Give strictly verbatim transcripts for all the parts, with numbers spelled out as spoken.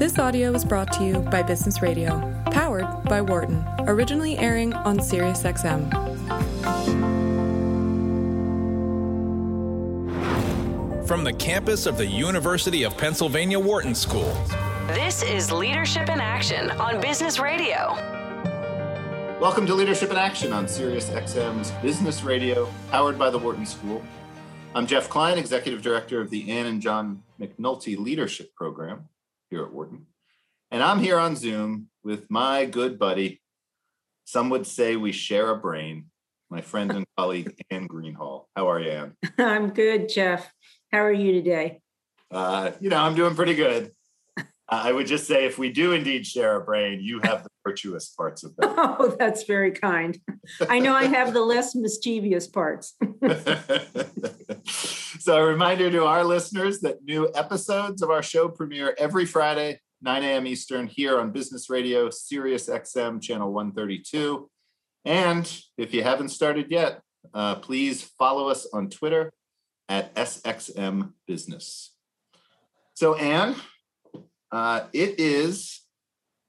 This audio is brought to you by Business Radio, powered by Wharton, originally airing on SiriusXM. From the campus of the University of Pennsylvania Wharton School, this is Leadership in Action on Business Radio. Welcome to Leadership in Action on SiriusXM's Business Radio, powered by the Wharton School. I'm Jeff Klein, Executive Director of the Ann and John McNulty Leadership Program here at Wharton. And I'm here on Zoom with my good buddy, some would say we share a brain, my friend and colleague, Ann Greenhall. How are you, Ann? I'm good, Jeff. How are you today? Uh, you know, I'm doing pretty good. Uh, I would just say if we do indeed share a brain, you have the virtuous parts of that. Oh, that's very kind. I know I have the less mischievous parts. So a reminder to our listeners that new episodes of our show premiere every Friday, nine a.m. Eastern, here on Business Radio, SiriusXM, channel one thirty-two. And if you haven't started yet, uh, please follow us on Twitter at S X M Business. So, Ann, uh, it is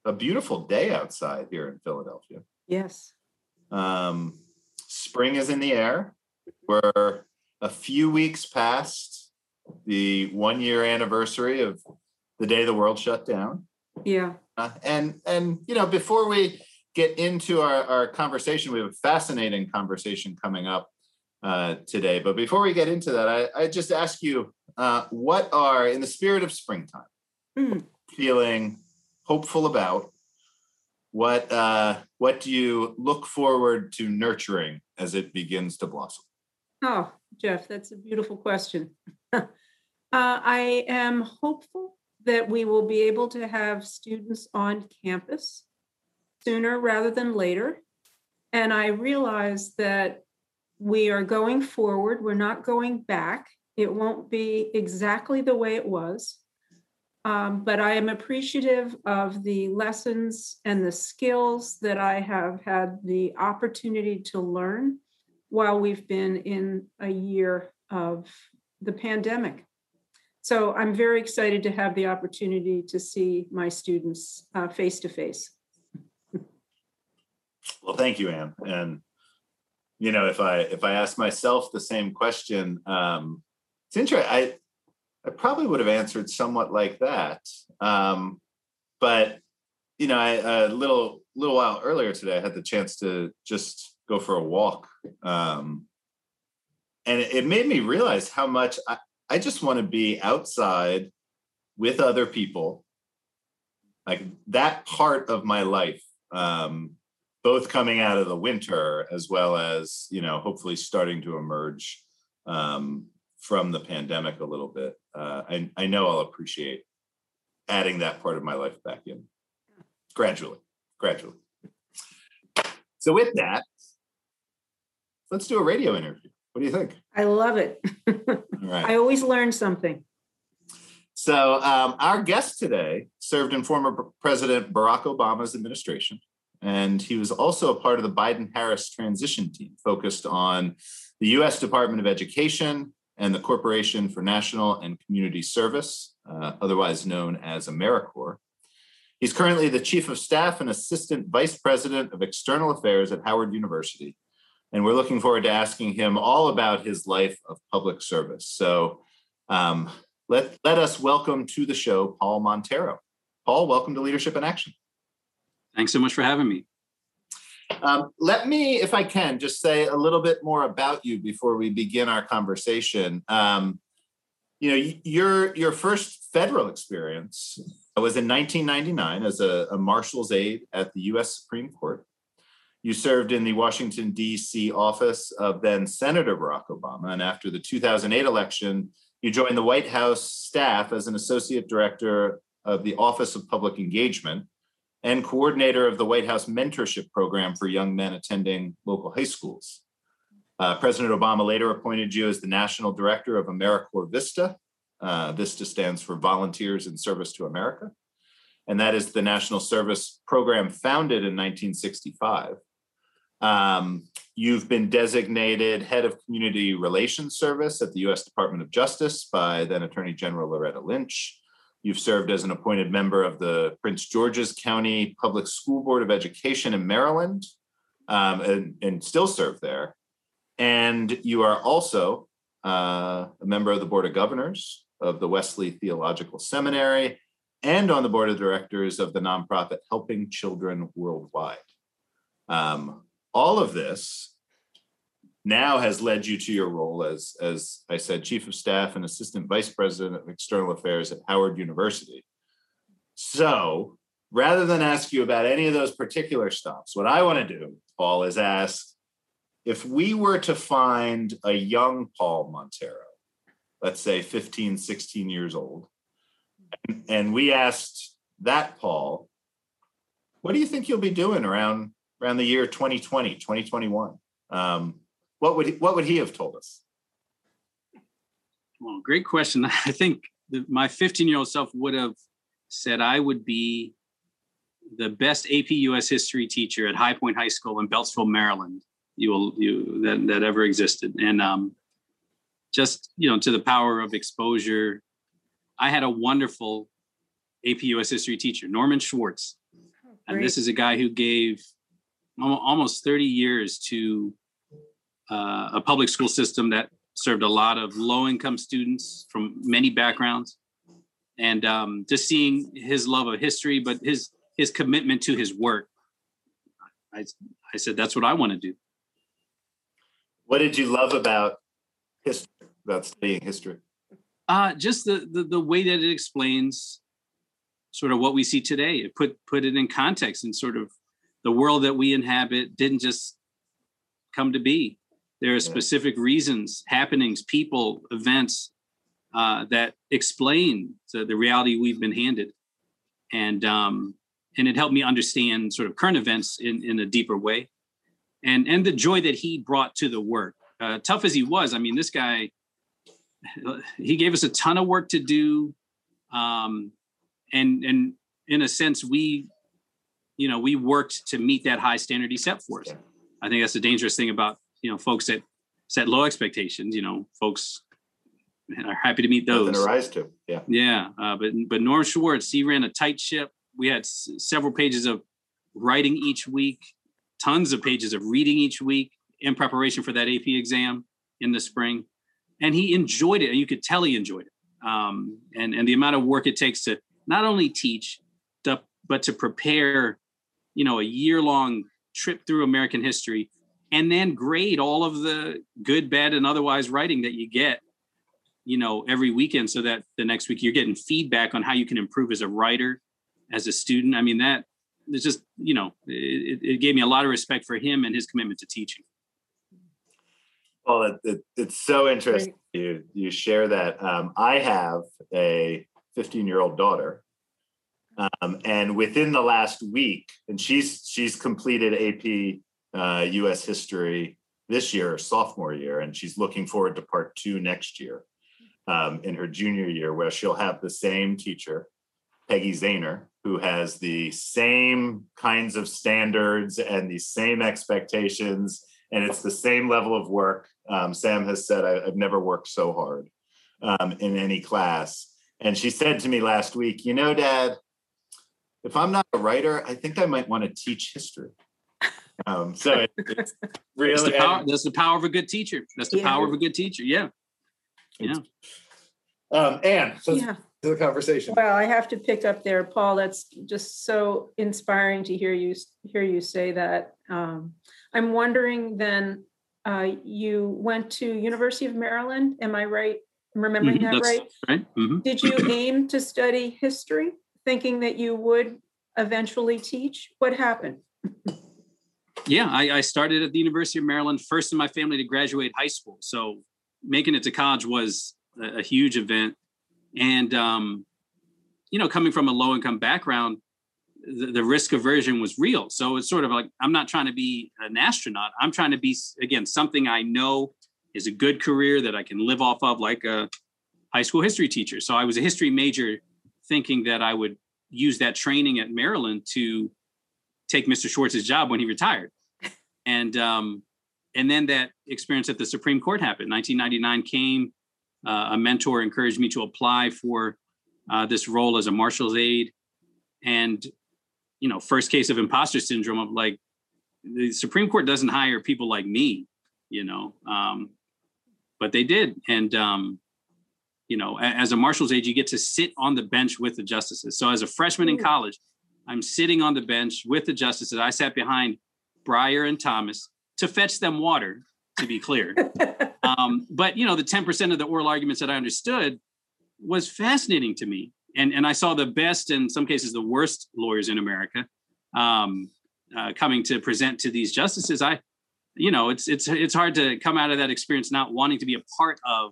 a beautiful day outside here in Philadelphia. Yes. Um, spring is in the air. We're a few weeks past the one-year anniversary of the day the world shut down. Yeah. Uh, and, and you know, before we get into our, our conversation, we have a fascinating conversation coming up uh, today. But before we get into that, I, I just ask you, uh, what are, in the spirit of springtime, mm. feeling hopeful about? What uh, what do you look forward to nurturing as it begins to blossom? Oh, Jeff, that's a beautiful question. uh, I am hopeful that we will be able to have students on campus sooner rather than later. And I realize that we are going forward. We're not going back. It won't be exactly the way it was. Um, but I am appreciative of the lessons and the skills that I have had the opportunity to learn while we've been in a year of the pandemic. So I'm very excited to have the opportunity to see my students uh, face-to-face. Well, thank you, Ann. And, you know, if I if I asked myself the same question, um, it's interesting, I, I probably would have answered somewhat like that. Um, but, you know, I, a little, little while earlier today, I had the chance to just go for a walk. Um, and it, it made me realize how much I, I just want to be outside with other people. Like that part of my life, um, both coming out of the winter as well as, you know, hopefully starting to emerge um, from the pandemic a little bit. Uh, I, I know I'll appreciate adding that part of my life back in gradually, gradually. So with that, let's do a radio interview. What do you think? I love it. Right. I always learn something. So um, our guest today served in former President Barack Obama's administration, and he was also a part of the Biden-Harris transition team focused on the U S Department of Education and the Corporation for National and Community Service, uh, otherwise known as AmeriCorps. He's currently the Chief of Staff and Assistant Vice President of External Affairs at Howard University. And we're looking forward to asking him all about his life of public service. So um, let, let us welcome to the show, Paul Monteiro. Paul, welcome to Leadership in Action. Thanks so much for having me. Um, let me, if I can, just say a little bit more about you before we begin our conversation. Um, you know, your, your first federal experience was in nineteen ninety-nine as a, a marshal's aide at the U S Supreme Court. You served in the Washington, D C office of then Senator Barack Obama. And after the two thousand eight election, you joined the White House staff as an associate director of the Office of Public Engagement and coordinator of the White House mentorship program for young men attending local high schools. Uh, President Obama later appointed you as the national director of AmeriCorps VISTA. Uh, VISTA stands for Volunteers in Service to America. And that is the national service program founded in nineteen sixty-five. Um, you've been designated head of community relations service at the U S Department of Justice by then Attorney General Loretta Lynch. You've served as an appointed member of the Prince George's County Public School Board of Education in Maryland, um, and, and still serve there. And you are also uh, a member of the Board of Governors of the Wesley Theological Seminary and on the Board of Directors of the nonprofit Helping Children Worldwide. Um, all of this now has led you to your role as, as I said, Chief of Staff and Assistant Vice President of External Affairs at Howard University. So rather than ask you about any of those particular stops, what I want to do, Paul, is ask, if we were to find a young Paul Monteiro, let's say fifteen, sixteen years old, and, and we asked that Paul, what do you think you'll be doing around, around the year twenty twenty, twenty twenty-one? Um, What would he, what would he have told us? Well, great question. I think the, my fifteen-year-old self would have said I would be the best A P U S history teacher at High Point High School in Beltsville, Maryland, you will you that, that ever existed. And um, just, you know, to the power of exposure, I had a wonderful A P U S history teacher, Norman Schwartz. Oh, and this is a guy who gave almost thirty years to Uh, a public school system that served a lot of low-income students from many backgrounds, and um, just seeing his love of history, but his his commitment to his work, I I said that's what I want to do. What did you love about history? About studying history? Uh, just the, the the way that it explains sort of what we see today. It put put it in context, and sort of the world that we inhabit didn't just come to be. There are specific reasons, happenings, people, events uh, that explain the, the reality we've been handed. And um, and it helped me understand sort of current events in, in a deeper way. And and the joy that he brought to the work. Uh, tough as he was, I mean, this guy, he gave us a ton of work to do. Um, and and in a sense, we, you know, we worked to meet that high standard he set for us. I think that's the dangerous thing about, you know, folks that set low expectations, you know, folks are happy to meet those. Nothing to rise to, yeah. Yeah, uh, but but Norm Schwartz, he ran a tight ship. We had s- several pages of writing each week, tons of pages of reading each week in preparation for that A P exam in the spring. And he enjoyed it, and you could tell he enjoyed it. Um, and, and the amount of work it takes to not only teach, to, but to prepare, you know, a year-long trip through American history, and then grade all of the good, bad, and otherwise writing that you get, you know, every weekend, so that the next week you're getting feedback on how you can improve as a writer, as a student. I mean, that it's just, you know, it, it gave me a lot of respect for him and his commitment to teaching. Well, it, it, it's so interesting you you share that. Um, I have a fifteen-year-old daughter. Um, and within the last week, and she's she's completed A P Uh, U S history this year, sophomore year, and she's looking forward to part two next year, um, in her junior year, where she'll have the same teacher, Peggy Zayner, who has the same kinds of standards and the same expectations, and it's the same level of work. Um, Sam has said, I, I've never worked so hard um, in any class. And she said to me last week, you know, Dad, if I'm not a writer, I think I might want to teach history. Um, so it, it's really that's the, power, that's the power of a good teacher. That's the yeah. power of a good teacher. Yeah, yeah. Um, Ann, so yeah. to the conversation. Well, I have to pick up there, Paul. That's just so inspiring to hear you hear you say that. Um, I'm wondering then, uh, you went to University of Maryland. Am I right? I'm remembering mm-hmm, that right? right. Mm-hmm. Did you aim to study history, thinking that you would eventually teach? What happened? Yeah, I, I started at the University of Maryland, first in my family to graduate high school. So making it to college was a, a huge event. And, um, you know, coming from a low-income background, the, the risk aversion was real. So it's sort of like, I'm not trying to be an astronaut. I'm trying to be, again, something I know is a good career that I can live off of, like a high school history teacher. So I was a history major thinking that I would use that training at Maryland to take Mister Schwartz's job when he retired. And um, and then that experience at the Supreme Court happened. nineteen ninety-nine came, uh, a mentor encouraged me to apply for uh, this role as a marshal's aide. And, you know, first case of imposter syndrome of like, the Supreme Court doesn't hire people like me, you know, um, but they did. And, um, you know, as a marshal's aide, you get to sit on the bench with the justices. So as a freshman in college, I'm sitting on the bench with the justices. I sat behind Breyer and Thomas to fetch them water, to be clear. um, but, you know, the ten percent of the oral arguments that I understood was fascinating to me. And, and I saw the best, in some cases, the worst lawyers in America um, uh, coming to present to these justices. I, you know, it's it's it's hard to come out of that experience not wanting to be a part of,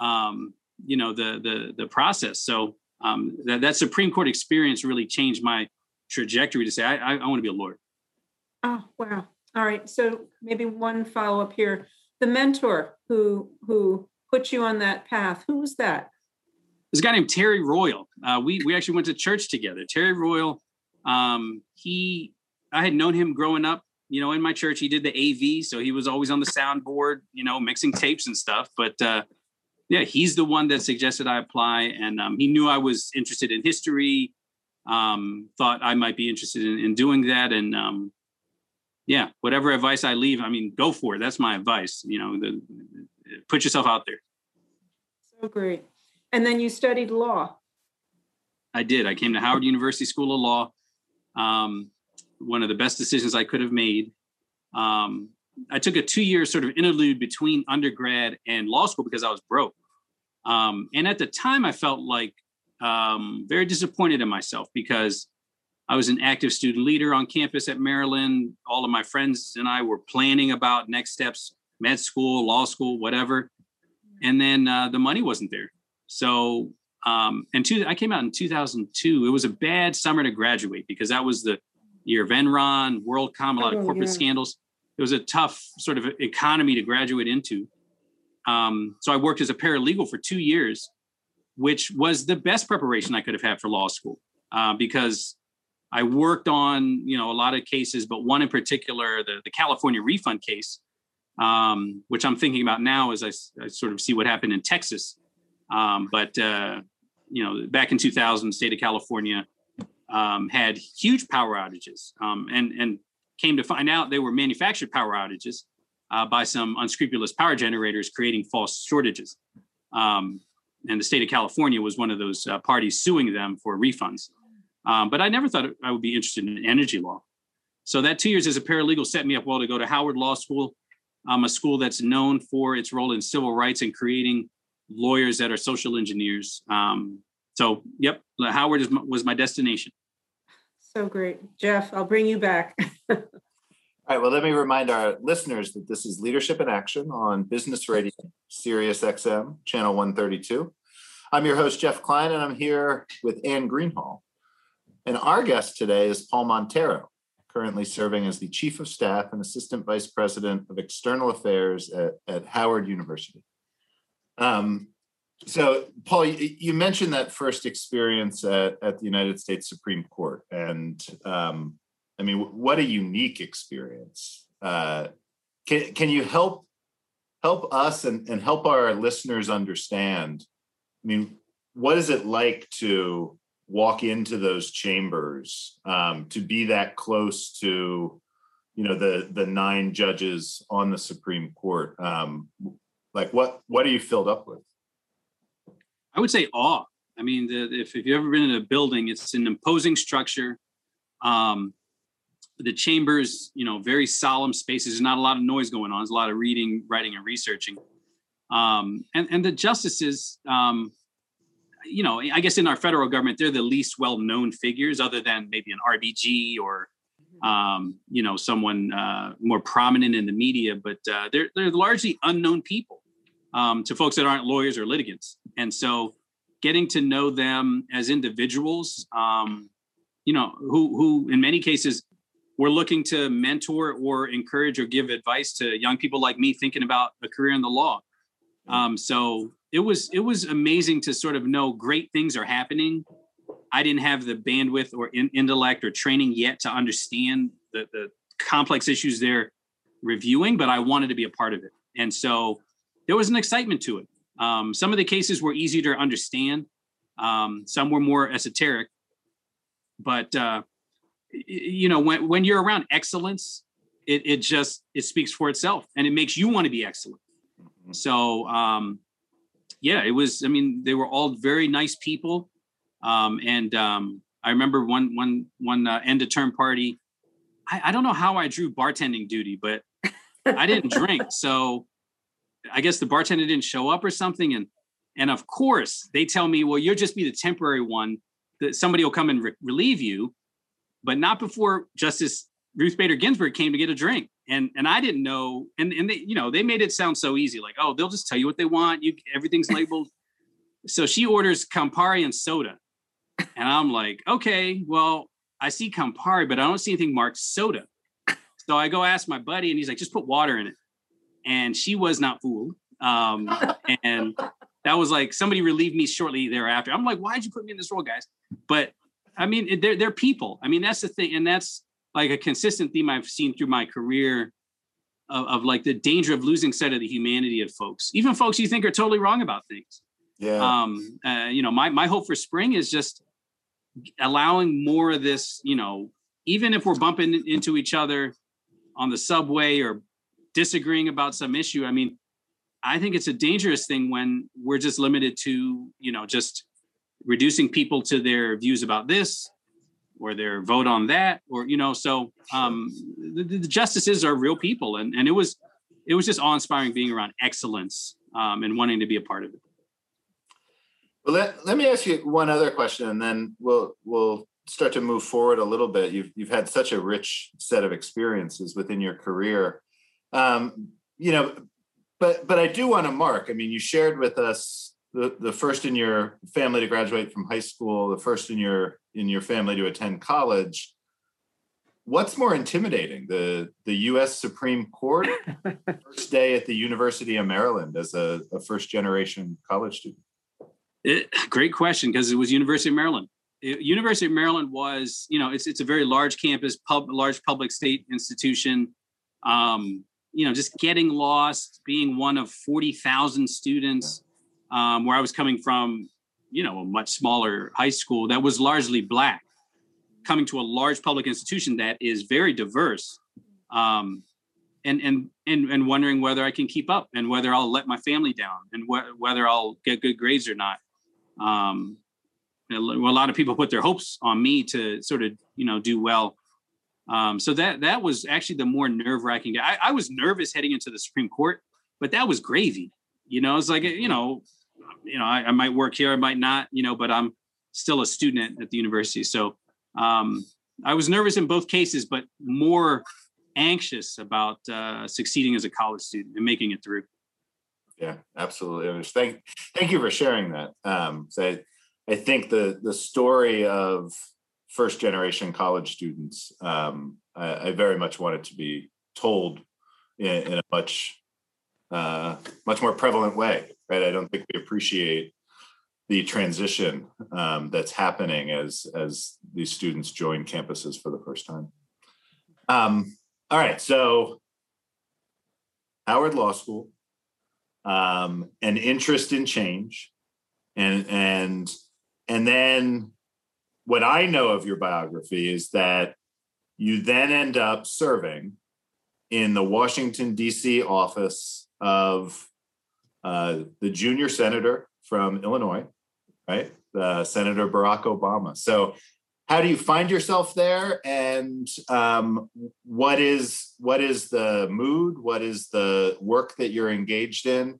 um, you know, the the the process. So um, that, that Supreme Court experience really changed my trajectory to say, I, I, I want to be a lawyer. Oh, wow. All right. So maybe one follow up here. The mentor who who put you on that path, who was that? This guy named Terry Royal. Uh, we we actually went to church together. Terry Royal. Um, he I had known him growing up. You know, in my church, he did the A V, so he was always on the soundboard. You know, mixing tapes and stuff. But uh, yeah, he's the one that suggested I apply, and um, he knew I was interested in history. Um, thought I might be interested in, in doing that, and um, yeah, whatever advice I leave, I mean, go for it. That's my advice. You know, the, put yourself out there. So great. And then you studied law. I did. I came to Howard University School of Law. Um, one of the best decisions I could have made. Um, I took a two-year sort of interlude between undergrad and law school because I was broke. Um, and at the time, I felt like um, very disappointed in myself because I was an active student leader on campus at Maryland. All of my friends and I were planning about next steps, med school, law school, whatever. And then uh, the money wasn't there. So, um, and two, I came out in two thousand two. It was a bad summer to graduate because that was the year of Enron, WorldCom, a lot oh, of corporate yeah. scandals. It was a tough sort of economy to graduate into. Um, so I worked as a paralegal for two years, which was the best preparation I could have had for law school uh, because I worked on, you know, a lot of cases, but one in particular, the, the California refund case, um, which I'm thinking about now as I, I sort of see what happened in Texas. Um, but, uh, you know, back in two thousand, the state of California um, had huge power outages um, and, and came to find out they were manufactured power outages uh, by some unscrupulous power generators creating false shortages. Um, and the state of California was one of those uh, parties suing them for refunds. Um, but I never thought I would be interested in energy law. So that two years as a paralegal set me up well to go to Howard Law School, um, a school that's known for its role in civil rights and creating lawyers that are social engineers. Um, so, yep, Howard is my, was my destination. So great. Jeff, I'll bring you back. All right. Well, let me remind our listeners that this is Leadership in Action on Business Radio, SiriusXM, Channel one thirty-two. I'm your host, Jeff Klein, and I'm here with Ann Greenhall. And our guest today is Paul Monteiro, currently serving as the Chief of Staff and Assistant Vice President of External Affairs at, at Howard University. Um, so, Paul, you mentioned that first experience at, at the United States Supreme Court. And um, I mean, what a unique experience. Uh, can, can you help help us and, and help our listeners understand, I mean, what is it like to walk into those chambers, um, to be that close to, you know, the, the nine judges on the Supreme Court? Um, Like what, what are you filled up with? I would say awe. I mean, the, if, if you've ever been in a building, it's an imposing structure. Um, the chambers, you know, very solemn spaces. There's not a lot of noise going on. There's a lot of reading, writing, and researching. Um, and, and the justices, um, you know, I guess in our federal government, they're the least well-known figures other than maybe an R B G or Um, you know, someone uh, more prominent in the media, but uh, they're they're largely unknown people um, to folks that aren't lawyers or litigants. And so, getting to know them as individuals, um, you know, who who in many cases were looking to mentor or encourage or give advice to young people like me thinking about a career in the law. Um, so it was it was amazing to sort of know great things are happening. I didn't have the bandwidth or in, intellect or training yet to understand the, the complex issues they're reviewing, but I wanted to be a part of it. And so there was an excitement to it. Um, some of the cases were easy to understand. Um, some were more esoteric, but, uh, you know, when, when you're around excellence, it, it just, it speaks for itself, and it makes you want to be excellent. So, um, yeah, it was, I mean, they were all very nice people. Um, and, um, I remember one, one, one, uh, end of term party. I, I don't know how I drew bartending duty, but I didn't drink. So I guess the bartender didn't show up or something. And, and of course they tell me, well, you'll just be the temporary one, that somebody will come and re- relieve you, but not before Justice Ruth Bader Ginsburg came to get a drink. And, and I didn't know. And, and they, you know, they made it sound so easy. Like, oh, they'll just tell you what they want. You, everything's labeled. So she orders Campari and soda. And I'm like, okay, well, I see Campari, but I don't see anything marked soda. So I go ask my buddy, and he's like, just put water in it. And she was not fooled. Um, and that was like, somebody relieved me shortly thereafter. I'm like, why did you put me in this role, guys? But I mean, they're, they're people. I mean, that's the thing. And that's like a consistent theme I've seen through my career of, of like the danger of losing sight of the humanity of folks, even folks you think are totally wrong about things. Yeah. Um, uh, you know, my, my hope for spring is just allowing more of this, you know, even if we're bumping into each other on the subway or disagreeing about some issue. I mean, I think it's a dangerous thing when we're just limited to, you know, just reducing people to their views about this or their vote on that, or, you know, so um, the, the justices are real people. And, and it was, it was just awe-inspiring being around excellence um, and wanting to be a part of it. Well, let, let me ask you one other question, and then we'll we'll start to move forward a little bit. You've you've had such a rich set of experiences within your career, um, you know. But but I do want to mark. I mean, you shared with us the, the first in your family to graduate from high school, the first in your in your family to attend college. What's more intimidating, the the U S Supreme Court, first day at the University of Maryland as a, a first generation college student? It, great question, because it was University of Maryland. It, University of Maryland was, you know, it's it's a very large campus, pub, large public state institution. Um, you know, just getting lost, being one of forty thousand students, um, where I was coming from, you know, a much smaller high school that was largely Black, coming to a large public institution that is very diverse, um, and and and and wondering whether I can keep up and whether I'll let my family down and wh- whether I'll get good grades or not. Um, a lot of people put their hopes on me to sort of, you know, do well. Um, so that, that was actually the more nerve wracking. I, I was nervous heading into the Supreme Court, but that was gravy. You know, it's like, you know, you know, I, I might work here, I might not, you know, but I'm still a student at the university. So um, I was nervous in both cases, but more anxious about uh, succeeding as a college student and making it through. Yeah, absolutely. Thank, thank you for sharing that. Um, so I, I think the the story of first generation college students, um, I, I very much want it to be told in, in a much uh, much more prevalent way, right? I don't think we appreciate the transition um, that's happening as as these students join campuses for the first time. Um, all right, so Howard Law School, um, an interest in change. And and and then what I know of your biography is that you then end up serving in the Washington, D C office of uh, the junior senator from Illinois, right? Uh, Senator Barack Obama. So how do you find yourself there? And um, what is what is the mood? What is the work that you're engaged in?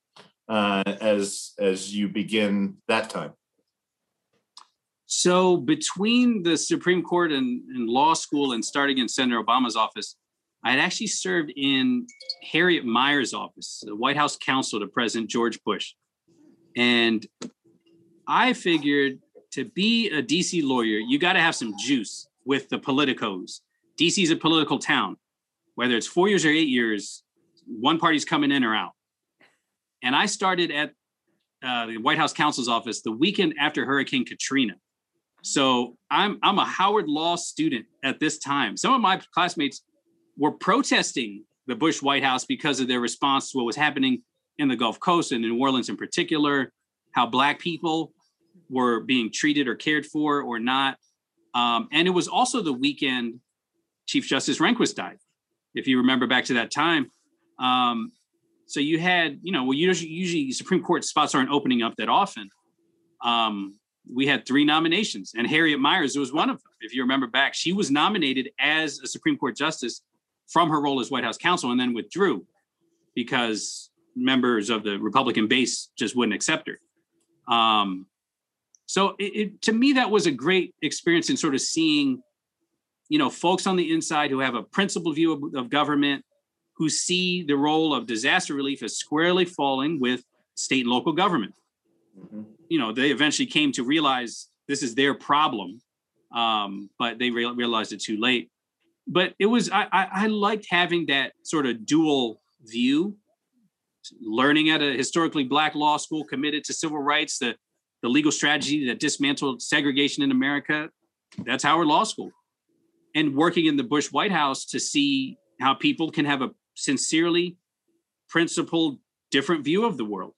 Uh, as as you begin that time? So between the Supreme Court and, and law school and starting in Senator Obama's office, I had actually served in Harriet Mire's office, the White House counsel to President George Bush. And I figured to be a D C lawyer, you got to have some juice with the politicos. D C is a political town. Whether it's four years or eight years, one party's coming in or out. And I started at uh, the White House counsel's office the weekend after Hurricane Katrina. So I'm I'm a Howard Law student at this time. Some of my classmates were protesting the Bush White House because of their response to what was happening in the Gulf Coast and in New Orleans in particular, how Black people were being treated or cared for or not. Um, and it was also the weekend Chief Justice Rehnquist died, if you remember back to that time. Um, so you had, you know, well, usually, usually Supreme Court spots aren't opening up that often. Um, we had three nominations, and Harriet Myers was one of them. If you remember back, she was nominated as a Supreme Court justice from her role as White House counsel and then withdrew because members of the Republican base just wouldn't accept her. Um, so it, it, to me, that was a great experience in sort of seeing, you know, folks on the inside who have a principled view of, of government, who see the role of disaster relief as squarely falling with state and local government. Mm-hmm. You know, they eventually came to realize this is their problem, um, but they re- realized it too late. But it was, I, I, I liked having that sort of dual view, learning at a historically Black law school committed to civil rights, the, the legal strategy that dismantled segregation in America. That's Howard Law School. And working in the Bush White House to see how people can have a sincerely principled, different view of the world.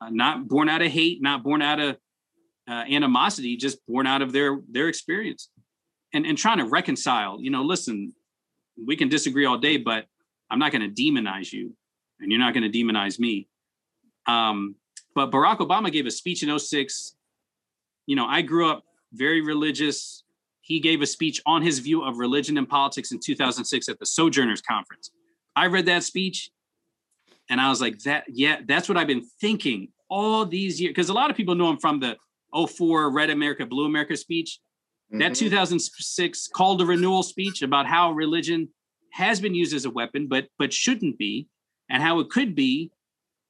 Uh, not born out of hate, not born out of uh, animosity, just born out of their their experience. And, and trying to reconcile, you know, listen, we can disagree all day, but I'm not going to demonize you and you're not going to demonize me. Um, but Barack Obama gave a speech in oh six. You know, I grew up very religious. He gave a speech on his view of religion and politics in two thousand six at the Sojourners Conference. I read that speech and I was like, that, yeah, that's what I've been thinking all these years. Because a lot of people know him from the oh four Red America, Blue America speech. That two thousand six call to renewal speech about how religion has been used as a weapon, but but shouldn't be, and how it could be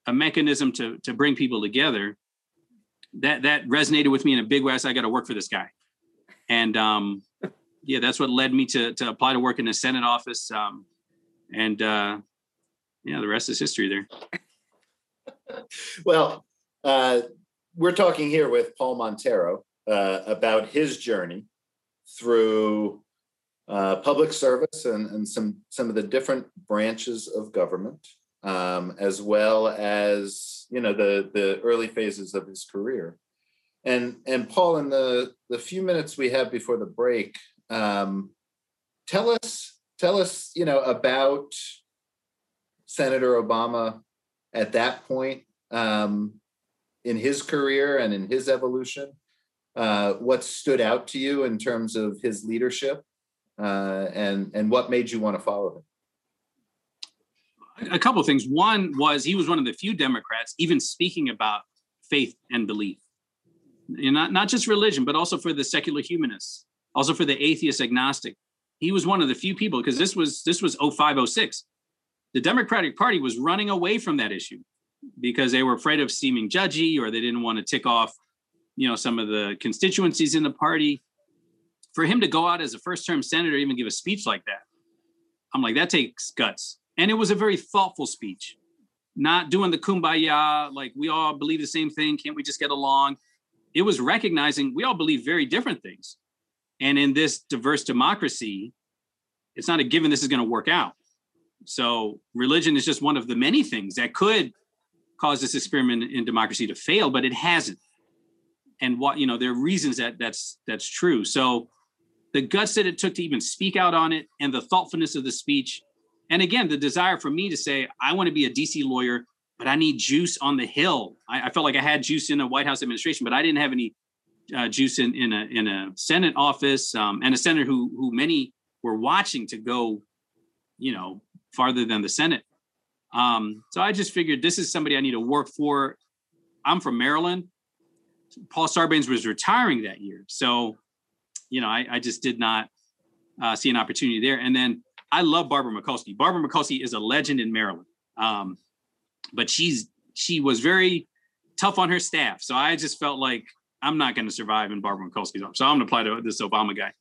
a mechanism to, to bring people together. That that resonated with me in a big way. I said, I got to work for this guy. And um, yeah, that's what led me to, to apply to work in the Senate office. Um, and uh, yeah, the rest is history there. Well, uh, we're talking here with Paul Monteiro uh, about his journey through uh, public service and, and some, some of the different branches of government, um, as well as, you know, the, the early phases of his career. And, and Paul, in the, the few minutes we have before the break, um, tell us, tell us, you know, about Senator Obama at that point um, in his career and in his evolution, uh, what stood out to you in terms of his leadership. Uh, and and what made you want to follow him? A couple of things. One was he was one of the few Democrats even speaking about faith and belief, and not, not just religion, but also for the secular humanists, also for the atheist agnostic. He was one of the few people, because this was this was oh five, oh six. The Democratic Party was running away from that issue because they were afraid of seeming judgy, or they didn't want to tick off, you know, some of the constituencies in the party. For him to go out as a first-term senator, even give a speech like that, I'm like, that takes guts. And it was a very thoughtful speech, not doing the kumbaya, like we all believe the same thing, can't we just get along? It was recognizing we all believe very different things. And in this diverse democracy, it's not a given this is going to work out. So religion is just one of the many things that could cause this experiment in democracy to fail, but it hasn't. And what, you know, there are reasons that that's that's true. So the guts that it took to even speak out on it, and the thoughtfulness of the speech. And again, the desire for me to say, I want to be a D C lawyer, but I need juice on the Hill. I, I felt like I had juice in a White House administration, but I didn't have any uh, juice in, in, a, in a Senate office, um, and a senator who, who many were watching to go, you know, farther than the Senate. Um, so I just figured this is somebody I need to work for. I'm from Maryland. Paul Sarbanes was retiring that year. So, you know, I, I just did not uh, see an opportunity there. And then I love Barbara Mikulski. Barbara Mikulski is a legend in Maryland. Um, but she's she was very tough on her staff. So I just felt like I'm not going to survive in Barbara Mikulski's office. So I'm going to apply to this Obama guy.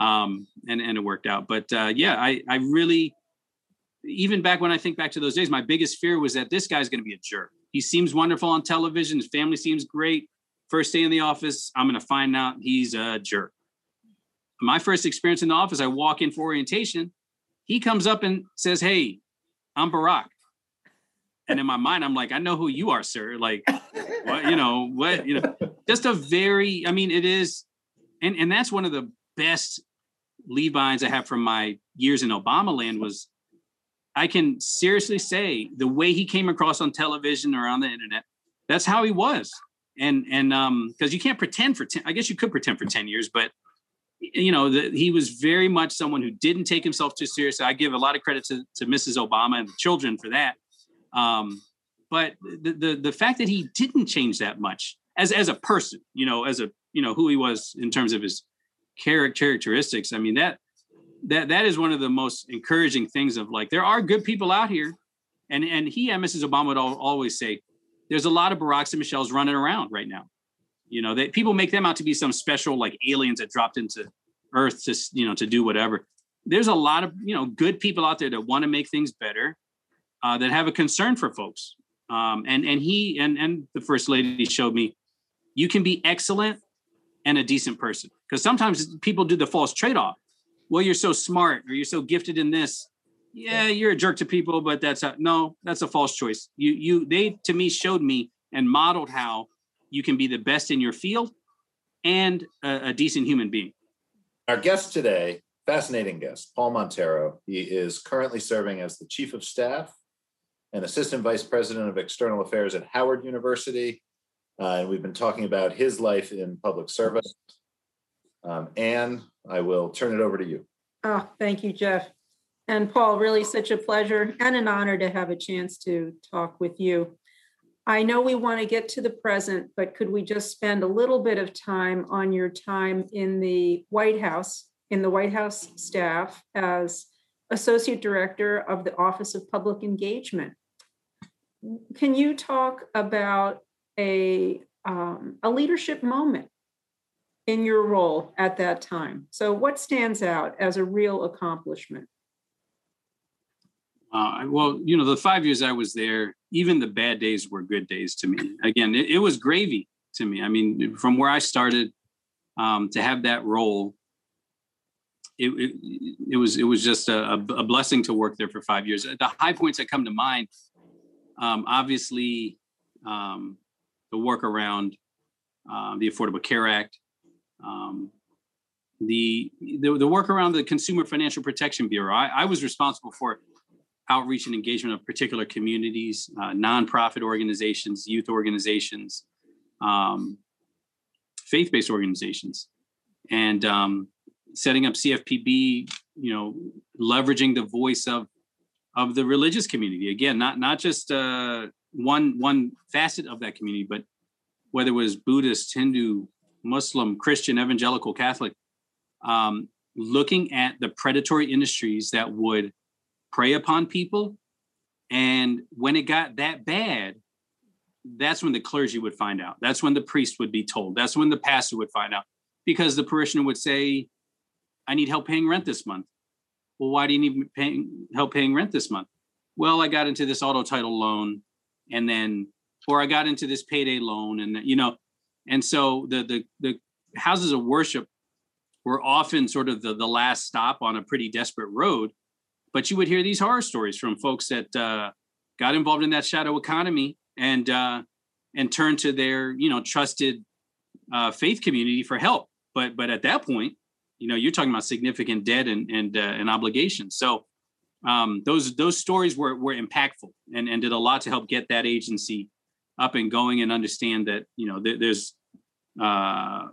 Um, and, and it worked out. But uh, yeah, I, I really, even back when I think back to those days, my biggest fear was that this guy's going to be a jerk. He seems wonderful on television. His family seems great. First day in the office, I'm going to find out he's a jerk. My first experience in the office, I walk in for orientation. He comes up and says, hey, I'm Barack. And in my mind, I'm like, I know who you are, sir. Like, what, you know, what, you know, just a very, I mean, it is. And, and that's one of the best lead-bys I have from my years in Obama land was, I can seriously say the way he came across on television or on the internet, that's how he was. And, and, um, cause you can't pretend for ten, I guess you could pretend for ten years, but you know, the, he was very much someone who didn't take himself too seriously. I give a lot of credit to, to Missus Obama and the children for that. Um, but the, the, the fact that he didn't change that much as, as a person, you know, as a, you know, who he was in terms of his characteristics. I mean, that, that, that is one of the most encouraging things of like, there are good people out here. And, and he and Missus Obama would all, always say, there's a lot of Baracks and Michelles running around right now. You know, that people make them out to be some special, like aliens that dropped into Earth to, you know, to do whatever. There's a lot of, you know, good people out there that want to make things better, uh, that have a concern for folks. Um, and, and he, and, and the first lady showed me, you can be excellent and a decent person. Because sometimes people do the false trade-off. Well, you're so smart or you're so gifted in this. Yeah, you're a jerk to people, but that's a, no, that's a false choice. You, you, they to me showed me and modeled how you can be the best in your field and a, a decent human being. Our guest today, fascinating guest, Paul Monteiro. He is currently serving as the Chief of Staff and Assistant Vice President of External Affairs at Howard University. Uh, and we've been talking about his life in public service. Um, Ann, I will turn it over to you. Oh, thank you, Jeff. And Paul, really such a pleasure and an honor to have a chance to talk with you. I know we want to get to the present, but could we just spend a little bit of time on your time in the White House, in the White House staff as Associate Director of the Office of Public Engagement? Can you talk about a, um, a leadership moment in your role at that time? So what stands out as a real accomplishment? Uh, well, you know, the five years I was there, even the bad days were good days to me. Again, it, it was gravy to me. I mean, from where I started um, to have that role, it, it, it was it was just a, a blessing to work there for five years. The high points that come to mind, um, obviously, um, the work around uh, the Affordable Care Act, um, the, the the work around the Consumer Financial Protection Bureau. I, I was responsible for outreach and engagement of particular communities, uh, nonprofit organizations, youth organizations, um, faith-based organizations, and um, setting up C F P B. You know, leveraging the voice of of the religious community. Again, not not just uh, one one facet of that community, but whether it was Buddhist, Hindu, Muslim, Christian, Evangelical, Catholic, um, looking at the predatory industries that would prey upon people. And when it got that bad, that's when the clergy would find out. That's when the priest would be told. That's when the pastor would find out, because the parishioner would say, I need help paying rent this month. Well, why do you need paying, help paying rent this month? Well, I got into this auto title loan and then, or I got into this payday loan and, you know, and so the, the, the houses of worship were often sort of the, the last stop on a pretty desperate road. But you would hear these horror stories from folks that uh, got involved in that shadow economy and uh, and turned to their, you know, trusted uh, faith community for help. But but at that point, you know, you're talking about significant debt and and, uh, and obligations. So um, those those stories were were impactful and, and did a lot to help get that agency up and going and understand that, you know, there, there's uh,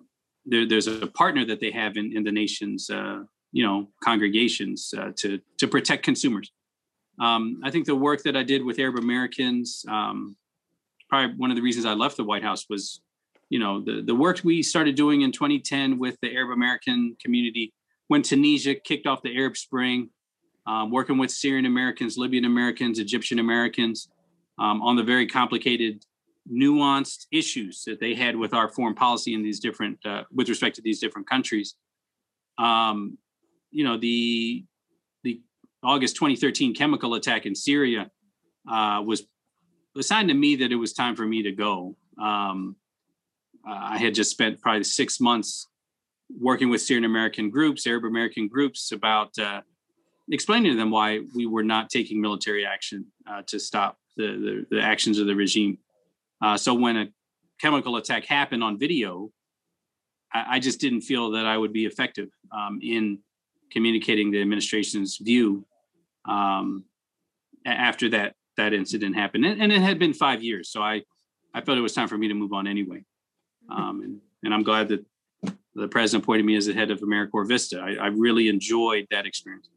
there, there's a partner that they have in, in the nation's Uh, you know, congregations uh, to, to protect consumers. Um, I think the work that I did with Arab Americans, um, probably one of the reasons I left the White House was, you know, the, the work we started doing in twenty ten with the Arab American community when Tunisia kicked off the Arab Spring, um, working with Syrian Americans, Libyan Americans, Egyptian Americans um, on the very complicated, nuanced issues that they had with our foreign policy in these different, uh, with respect to these different countries. Um, You know, the the August twenty thirteen chemical attack in Syria uh, was a sign to me that it was time for me to go. Um, I had just spent probably six months working with Syrian American groups, Arab American groups about uh, explaining to them why we were not taking military action uh, to stop the, the, the actions of the regime. Uh, so when a chemical attack happened on video, I, I just didn't feel that I would be effective um, in communicating the administration's view um, after that that incident happened. And, and it had been five years, so I, I felt it was time for me to move on anyway. Um, and, and I'm glad that the president appointed me as the head of AmeriCorps VISTA. I, I really enjoyed that experience.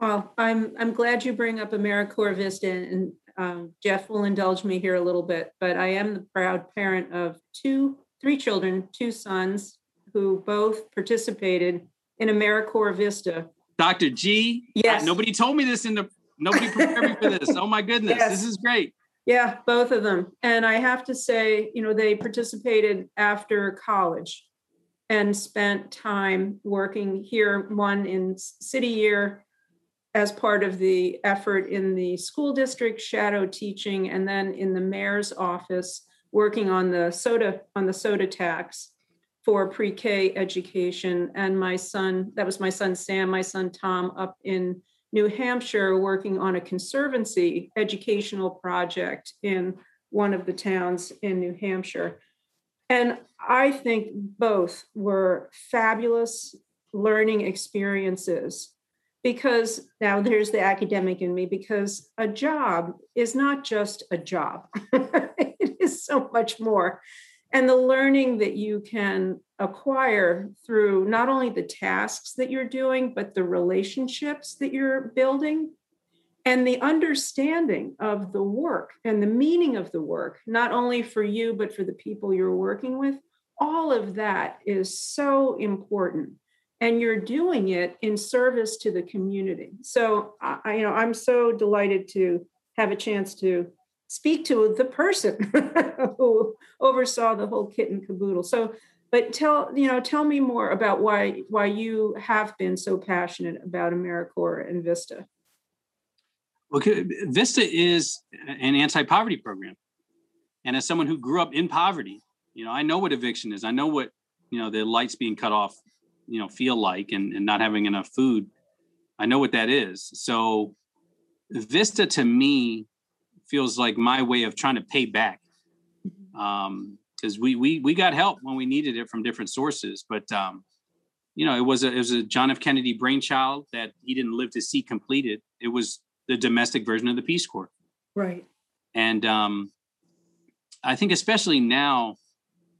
Well, I'm I'm glad you bring up AmeriCorps VISTA, and um, Jeff will indulge me here a little bit, but I am the proud parent of two, three children, two sons, who both participated in AmeriCorps VISTA. Doctor G, yes. Uh, nobody told me this in the, nobody prepared me for this. Oh my goodness, yes. This is great. Yeah, both of them. And I have to say, you know, they participated after college and spent time working here, one in city year as part of the effort in the school district, shadow teaching, and then in the mayor's office, working on the soda, on the soda tax for pre-K education. And my son, that was my son Sam, my son Tom up in New Hampshire, working on a conservancy educational project in one of the towns in New Hampshire. And I think both were fabulous learning experiences, because now there's the academic in me, because a job is not just a job. It is so much more. And the learning that you can acquire through not only the tasks that you're doing, but the relationships that you're building and the understanding of the work and the meaning of the work, not only for you, but for the people you're working with, all of that is so important. And you're doing it in service to the community. So I, you know, I'm so delighted to have a chance to speak to the person who oversaw the whole kit and caboodle. So, but tell, you know, tell me more about why, why you have been so passionate about AmeriCorps and VISTA. Okay, VISTA is an anti-poverty program. And as someone who grew up in poverty, you know, I know what eviction is. I know what, you know, the lights being cut off, you know, feel like, and, and not having enough food. I know what that is. So VISTA to me feels like my way of trying to pay back. Um, cause we, we, we got help when we needed it from different sources, but, um, you know, it was a, it was a John F. Kennedy brainchild that he didn't live to see completed. It was the domestic version of the Peace Corps. Right. And, um, I think especially now,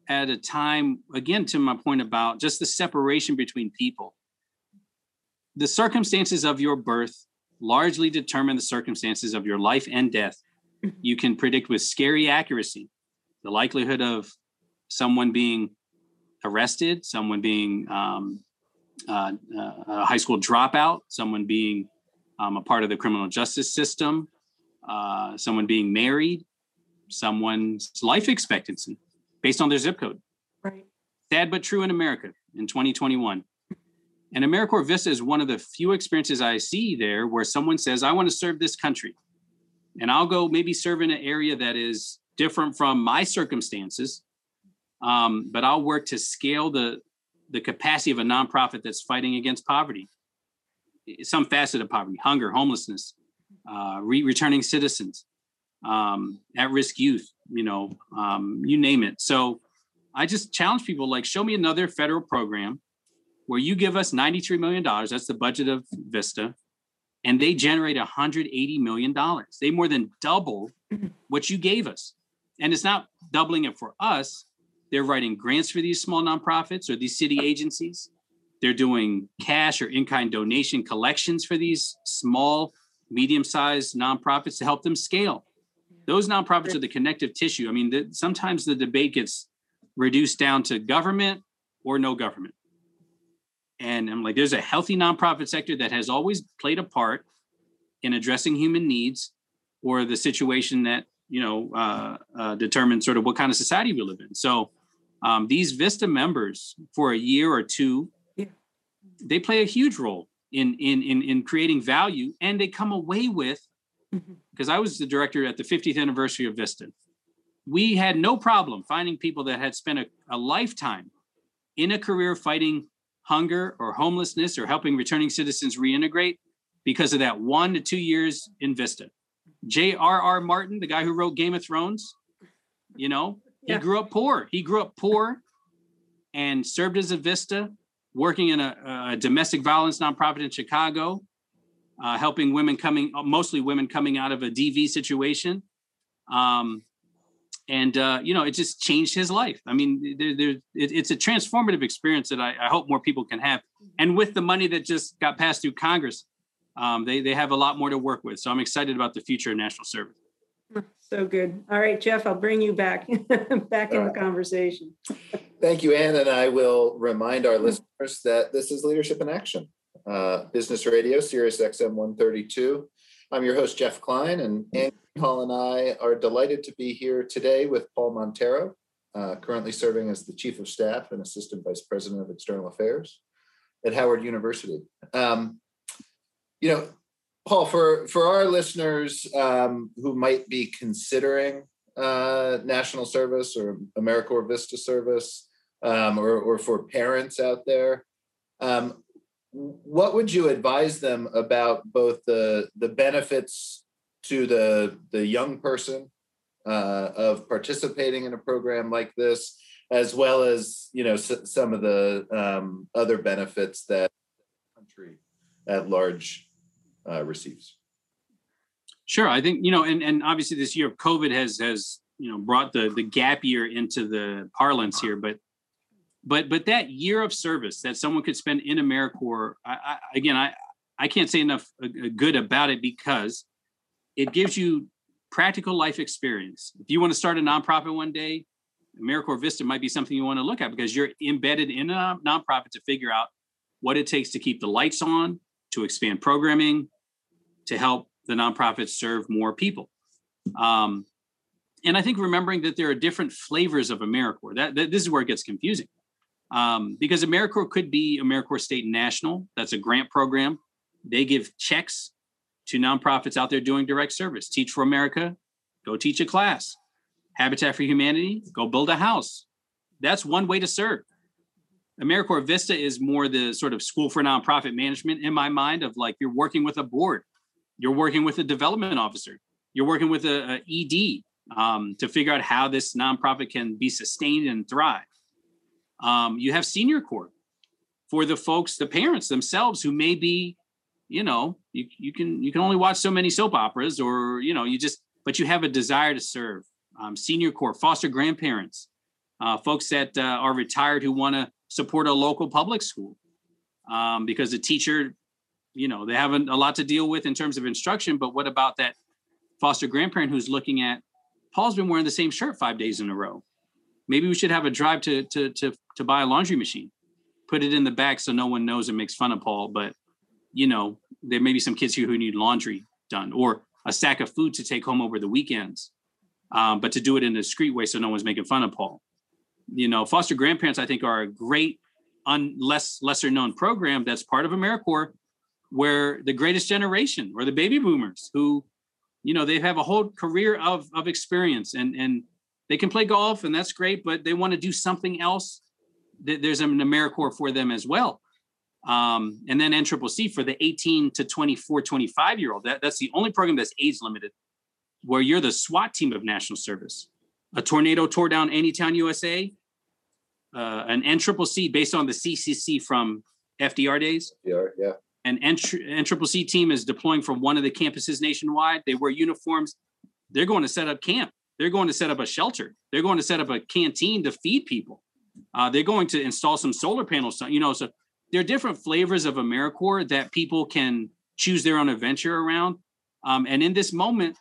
at a time, again, to my point about just the separation between people. The circumstances of your birth largely determine the circumstances of your life and death. You can predict with scary accuracy the likelihood of someone being arrested, someone being um, uh, a high school dropout, someone being um, a part of the criminal justice system, uh, someone being married, someone's life expectancy, based on their zip code. Right. Sad but true in America in twenty twenty-one. And AmeriCorps VISTA is one of the few experiences I see there where someone says, I want to serve this country. And I'll go maybe serve in an area that is different from my circumstances, um, but I'll work to scale the, the capacity of a nonprofit that's fighting against poverty, some facet of poverty, hunger, homelessness, uh, re- returning citizens. Um, at-risk youth, you know, um, you name it. So I just challenge people, like, show me another federal program where you give us ninety-three million dollars, that's the budget of VISTA, and they generate one hundred eighty million dollars. They more than double what you gave us. And it's not doubling it for us. They're writing grants for these small nonprofits or these city agencies. They're doing cash or in-kind donation collections for these small, medium-sized nonprofits to help them scale. Those nonprofits are the connective tissue. I mean, the, sometimes the debate gets reduced down to government or no government. And I'm like, there's a healthy nonprofit sector that has always played a part in addressing human needs or the situation that, you know, uh, uh, determines sort of what kind of society we live in. So um, these VISTA members for a year or two, yeah. They play a huge role in, in, in, in creating value, and they come away with, because I was the director at the fiftieth anniversary of VISTA. We had no problem finding people that had spent a, a lifetime in a career fighting hunger or homelessness or helping returning citizens reintegrate because of that one to two years in VISTA. J R R Martin, the guy who wrote Game of Thrones, you know, yeah. he grew up poor. He grew up poor and served as a VISTA, working in a, a domestic violence nonprofit in Chicago, uh, helping women coming, mostly women coming out of a D V situation. Um, and, uh, you know, it just changed his life. I mean, there, there, it, it's a transformative experience that I, I hope more people can have. And with the money that just got passed through Congress, Um, they, they have a lot more to work with. So I'm excited about the future of national service. So good. All right, Jeff, I'll bring you back, back in the conversation. Thank you, Ann. And I will remind our listeners that this is Leadership in Action, uh, Business Radio, SiriusXM one thirty-two. I'm your host, Jeff Klein, and Ann Greenhall and I are delighted to be here today with Paul Monteiro, uh, currently serving as the Chief of Staff and Assistant Vice President of External Affairs at Howard University. Um, You know, Paul, for, for our listeners um, who might be considering uh, national service or AmeriCorps VISTA service, um, or, or for parents out there, um, what would you advise them about both the, the benefits to the, the young person uh, of participating in a program like this, as well as, you know, s- some of the um, other benefits that the country at large Uh, receives? Sure. I think, you know, and, and obviously this year of COVID has, has, you know, brought the, the gap year into the parlance here, but, but, but that year of service that someone could spend in AmeriCorps, I, I, again, I, I can't say enough good about it because it gives you practical life experience. If you want to start a nonprofit one day, AmeriCorps VISTA might be something you want to look at because you're embedded in a nonprofit to figure out what it takes to keep the lights on, to expand programming, to help the nonprofits serve more people. Um, and I think remembering that there are different flavors of AmeriCorps, that, that this is where it gets confusing. Um, because AmeriCorps could be AmeriCorps State National, that's a grant program. They give checks to nonprofits out there doing direct service. Teach for America, go teach a class. Habitat for Humanity, go build a house. That's one way to serve. AmeriCorps VISTA is more the sort of school for nonprofit management in my mind of like, you're working with a board, you're working with a development officer, you're working with a, a E D um, to figure out how this nonprofit can be sustained and thrive. Um, you have Senior Corps for the folks, the parents themselves who may be, you know, you, you can you can only watch so many soap operas or, you know, you just, but you have a desire to serve. Um, Senior Corps, foster grandparents, uh, folks that uh, are retired who want to support a local public school um, because a teacher, you know, they have a, a lot to deal with in terms of instruction, but what about that foster grandparent who's looking at, Paul's been wearing the same shirt five days in a row. Maybe we should have a drive to to to, to buy a laundry machine, put it in the back so no one knows and makes fun of Paul, but, you know, there may be some kids here who need laundry done or a sack of food to take home over the weekends, um, but to do it in a discreet way so no one's making fun of Paul. You know, foster grandparents, I think, are a great, un, less lesser known program that's part of AmeriCorps, where the greatest generation or the baby boomers who, you know, they have a whole career of of experience and, and they can play golf and that's great, but they want to do something else. There's an AmeriCorps for them as well. Um, and then N C C C for the eighteen to twenty-four, twenty-five year old. That, that's the only program that's age limited, where you're the SWAT team of national service. A tornado tore down Anytown, U S A, uh, an N C C C based on the C C C from F D R days. F D R, yeah. An N C C C team is deploying from one of the campuses nationwide. They wear uniforms. They're going to set up camp. They're going to set up a shelter. They're going to set up a canteen to feed people. Uh, they're going to install some solar panels. You know, so there are different flavors of AmeriCorps that people can choose their own adventure around. Um, and in this moment,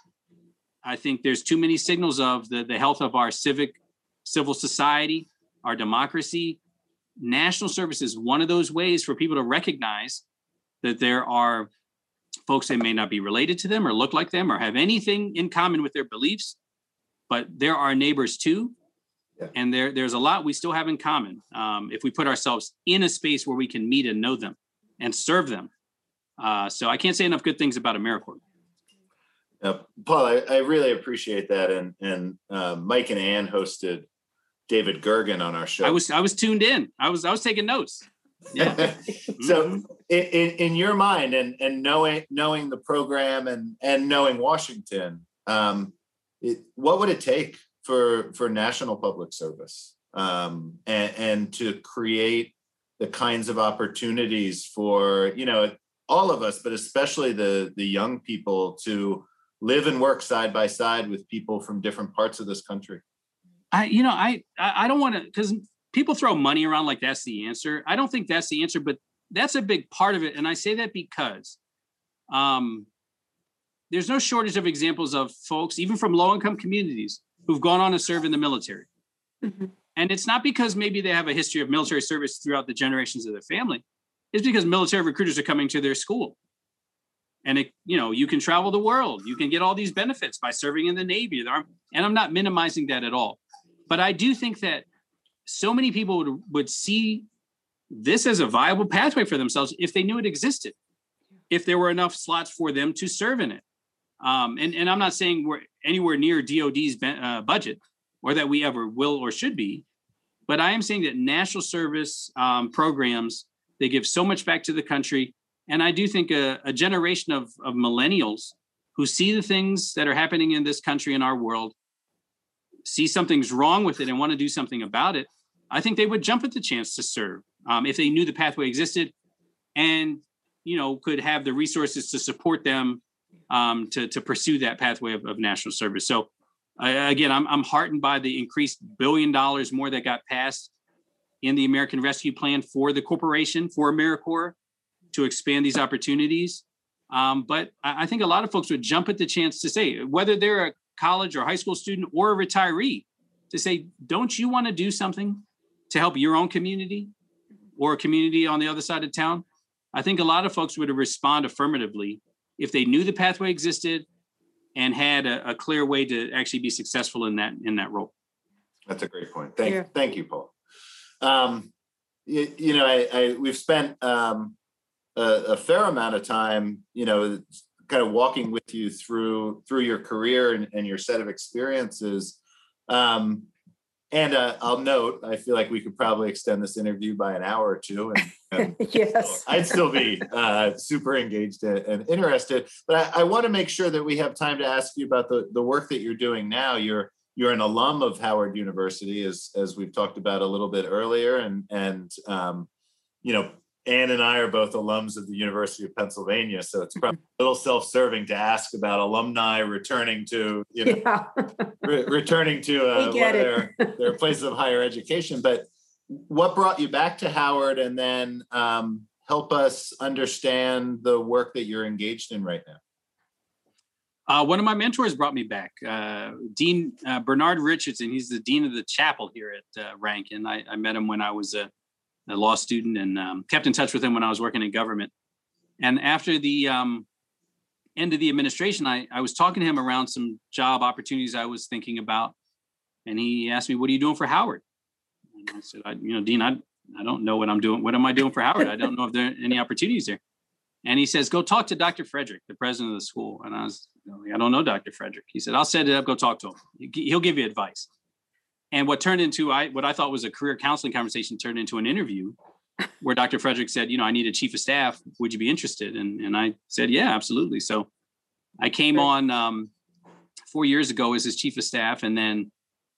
I think there's too many signals of the, the health of our civic, civil society, our democracy. National service is one of those ways for people to recognize that there are folks that may not be related to them or look like them or have anything in common with their beliefs, but they're our neighbors too. Yeah. And there, there's a lot we still have in common um, if we put ourselves in a space where we can meet and know them and serve them. Uh, so I can't say enough good things about AmeriCorps. Uh, Paul, I, I really appreciate that, and and uh, Mike and Ann hosted David Gergen on our show. I was I was tuned in. I was I was taking notes. Yeah. So in, in your mind and, and knowing knowing the program and, and knowing Washington, um, it, what would it take for, for national public service um, and, and to create the kinds of opportunities for, you know, all of us, but especially the, the young people to live and work side by side with people from different parts of this country? I, you know, I, I don't want to, because people throw money around like that's the answer. I don't think that's the answer, but that's a big part of it. And I say that because um, there's no shortage of examples of folks, even from low-income communities, who've gone on to serve in the military. Mm-hmm. And it's not because maybe they have a history of military service throughout the generations of their family. It's because military recruiters are coming to their school. And, it, you know, you can travel the world. You can get all these benefits by serving in the Navy. The Army, and I'm not minimizing that at all. But I do think that so many people would, would see this as a viable pathway for themselves if they knew it existed, if there were enough slots for them to serve in it. Um, and, and I'm not saying we're anywhere near D O D's uh, budget or that we ever will or should be, but I am saying that national service um, programs, they give so much back to the country. And I do think a, a generation of, of millennials who see the things that are happening in this country and our world, see something's wrong with it and want to do something about it, I think they would jump at the chance to serve um, if they knew the pathway existed and, you know, could have the resources to support them um, to, to pursue that pathway of, of national service. So uh, again, I'm, I'm heartened by the increased billion dollars more that got passed in the American Rescue Plan for the corporation, for AmeriCorps, to expand these opportunities. Um, but I, I think a lot of folks would jump at the chance to say, whether they're a college or high school student or a retiree, to say, don't you want to do something to help your own community or a community on the other side of town? I think a lot of folks would respond affirmatively if they knew the pathway existed and had a, a clear way to actually be successful in that in that role. That's a great point. Thank, yeah. thank you, Paul. Um, you, you know, I, I we've spent um, a, a fair amount of time, you know, kind of walking with you through through your career and, and your set of experiences. Um, and uh, I'll note, I feel like we could probably extend this interview by an hour or two. And, and yes, I'd still be uh, super engaged and, and interested. But I, I want to make sure that we have time to ask you about the, the work that you're doing now. You're you're an alum of Howard University, as as we've talked about a little bit earlier, and and um, you know. Ann and I are both alums of the University of Pennsylvania, so it's probably a little self-serving to ask about alumni returning to, you know, yeah. re- returning to uh, their their places of higher education. But what brought you back to Howard, and then um, help us understand the work that you're engaged in right now? Uh, one of my mentors brought me back, uh, Dean uh, Bernard Richardson. He's the dean of the chapel here at uh, Rankin. I, I met him when I was a a law student, and um, kept in touch with him when I was working in government. And after the um, end of the administration, I, I was talking to him around some job opportunities I was thinking about. And he asked me, what are you doing for Howard? And I said, I, you know, Dean, I, I don't know what I'm doing. What am I doing for Howard? I don't know if there are any opportunities there. And he says, go talk to Doctor Frederick, the president of the school. And I was like, I don't know Doctor Frederick. He said, I'll set it up. Go talk to him. He'll give you advice. And what turned into I what I thought was a career counseling conversation turned into an interview where Doctor Frederick said, you know, I need a chief of staff. Would you be interested? And, and I said, yeah, absolutely. So I came on um, four years ago as his chief of staff, and then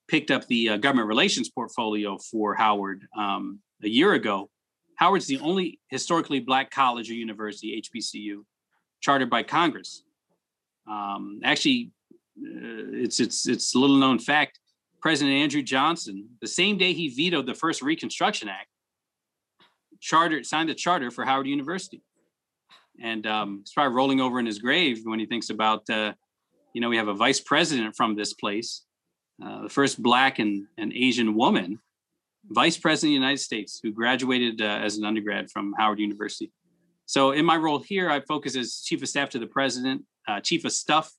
picked up the uh, government relations portfolio for Howard um, a year ago. Howard's the only historically Black college or university, H B C U, chartered by Congress. Um, actually, uh, it's it's it's a little known fact. President Andrew Johnson, the same day he vetoed the first Reconstruction Act, chartered, signed the charter for Howard University. And um, he's probably rolling over in his grave when he thinks about, uh, you know, we have a vice president from this place, uh, the first Black and, and Asian woman, vice president of the United States, who graduated uh, as an undergrad from Howard University. So in my role here, I focus as chief of staff to the president, uh, chief of staff.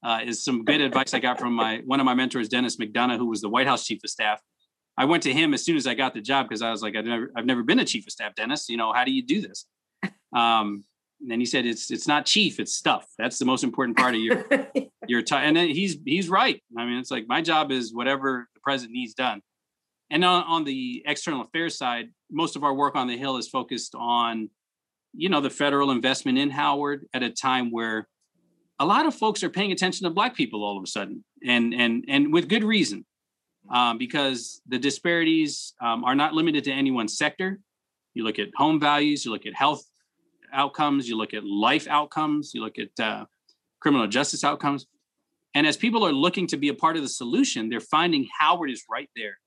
Uh, is some good advice I got from my one of my mentors, Dennis McDonough, who was the White House chief of staff. I went to him as soon as I got the job because I was like, I've never, I've never been a chief of staff, Dennis. You know, how do you do this? Um, and then he said, it's it's not chief, it's stuff. That's the most important part of your your time. And then he's he's right. I mean, it's like my job is whatever the president needs done. And on, on the external affairs side, most of our work on the Hill is focused on, you know, the federal investment in Howard at a time where a lot of folks are paying attention to Black people all of a sudden, and and and with good reason, um, because the disparities um, are not limited to any one sector. You look at home values, you look at health outcomes, you look at life outcomes, you look at uh, criminal justice outcomes. And as people are looking to be a part of the solution, they're finding Howard is right there.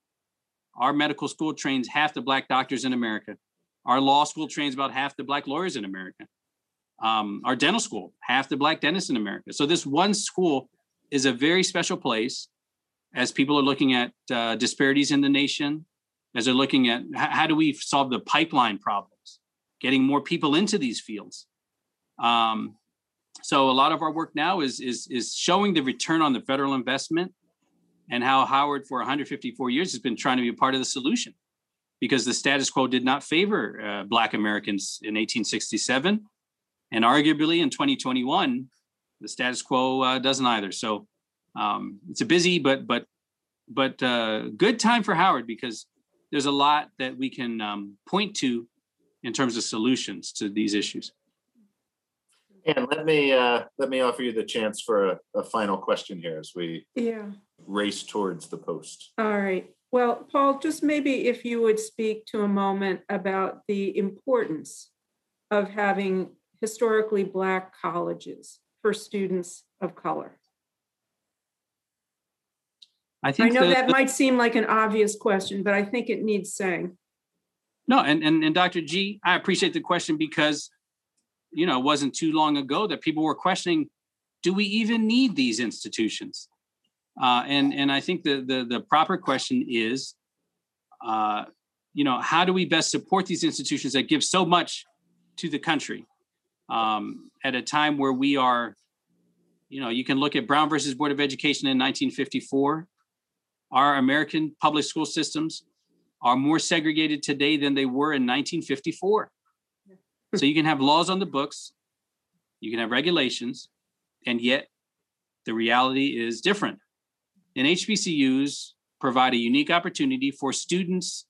Our medical school trains half the Black doctors in America. Our law school trains about half the Black lawyers in America. Um, our dental school, half the Black dentists in America. So this one school is a very special place as people are looking at uh, disparities in the nation, as they're looking at how do we solve the pipeline problems, getting more people into these fields. Um, so a lot of our work now is, is, is showing the return on the federal investment and how Howard for one hundred fifty-four years has been trying to be a part of the solution, because the status quo did not favor uh, Black Americans in eighteen sixty-seven. And arguably in twenty twenty-one, the status quo uh, doesn't either. So um, it's a busy, but but but uh, good time for Howard, because there's a lot that we can um, point to in terms of solutions to these issues. And let me uh, let me offer you the chance for a, a final question here as we yeah. race towards the post. All right. Well, Paul, just maybe if you would speak to a moment about the importance of having historically Black colleges for students of color. I think I know the, that the, might seem like an obvious question, but I think it needs saying. No, and, and and Doctor G, I appreciate the question, because, you know, it wasn't too long ago that people were questioning, do we even need these institutions? Uh, and and I think the the, the proper question is, uh, you know, how do we best support these institutions that give so much to the country? Um, at a time where we are, you know, you can look at Brown versus Board of Education in nineteen fifty-four. Our American public school systems are more segregated today than they were in nineteen fifty-four. So you can have laws on the books, you can have regulations, and yet the reality is different. And H B C Us provide a unique opportunity for students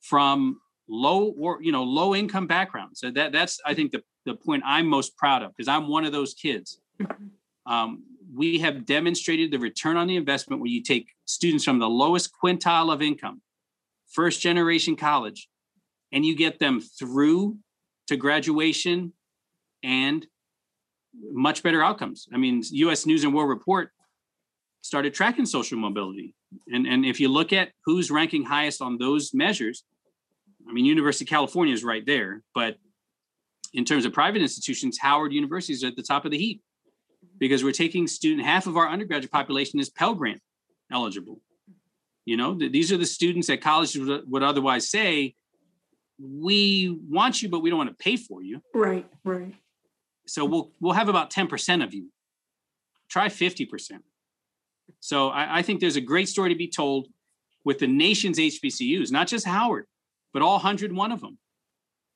from low or, you know, low income backgrounds. So that that's, I think, the the point I'm most proud of, because I'm one of those kids. Um, we have demonstrated the return on the investment where you take students from the lowest quintile of income, first generation college, and you get them through to graduation and much better outcomes. I mean, U S News and World Report started tracking social mobility. And, and if you look at who's ranking highest on those measures, I mean, University of California is right there, but in terms of private institutions, Howard University is at the top of the heap, because we're taking student, half of our undergraduate population is Pell Grant eligible. You know, th- these are the students that colleges would, would otherwise say, we want you, but we don't want to pay for you. Right, right. So we'll we'll have about ten percent of you. Try fifty percent. So I, I think there's a great story to be told with the nation's H B C Us, not just Howard, but all one hundred one of them,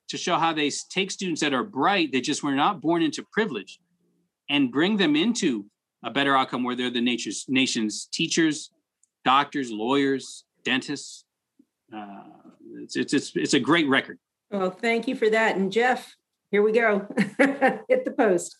to show how they take students that are bright, they just were not born into privilege, and bring them into a better outcome where they're the nature's, nation's teachers, doctors, lawyers, dentists. Uh, it's, it's, it's, it's a great record. Well, thank you for that. And Jeff, here we go. Hit the post.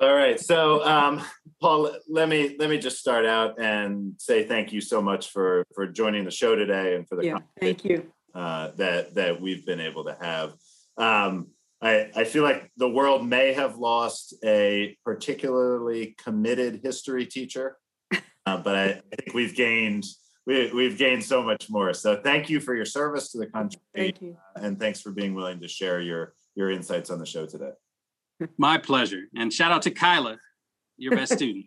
All right. So, um, Paul, let me let me just start out and say thank you so much for, for joining the show today and for the yeah, thank you. Uh, that that we've been able to have. Um, I, I feel like the world may have lost a particularly committed history teacher, uh, but I, I think we've gained we, we've gained so much more. So thank you for your service to the country. Thank you. Uh, and thanks for being willing to share your your insights on the show today. My pleasure. And shout out to Kyla, your best student.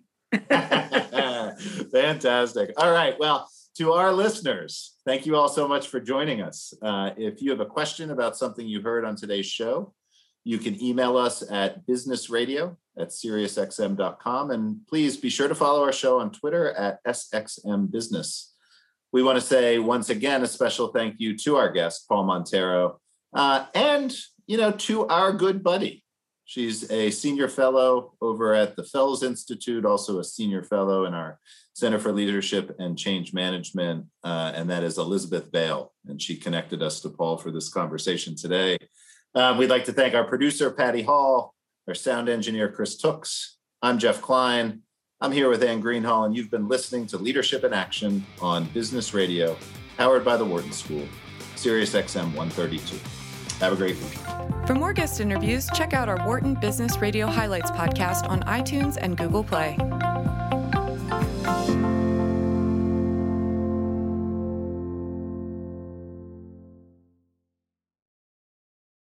Fantastic. All right. Well, to our listeners, thank you all so much for joining us. Uh, if you have a question about something you heard on today's show, you can email us at business radio at sirius x m dot com. And please be sure to follow our show on Twitter at S X M Business. We want to say once again a special thank you to our guest, Paul Monteiro, uh, and you know, to our good buddy. She's a senior fellow over at the Fells Institute, also a senior fellow in our Center for Leadership and Change Management, uh, and that is Elizabeth Vale. And she connected us to Paul for this conversation today. Um, we'd like to thank our producer, Patty Hall, our sound engineer, Chris Tooks. I'm Jeff Klein. I'm here with Ann Greenhall, and you've been listening to Leadership in Action on Business Radio, powered by the Wharton School, SiriusXM one thirty-two. Have a great week. For more guest interviews, check out our Wharton Business Radio Highlights podcast on iTunes and Google Play.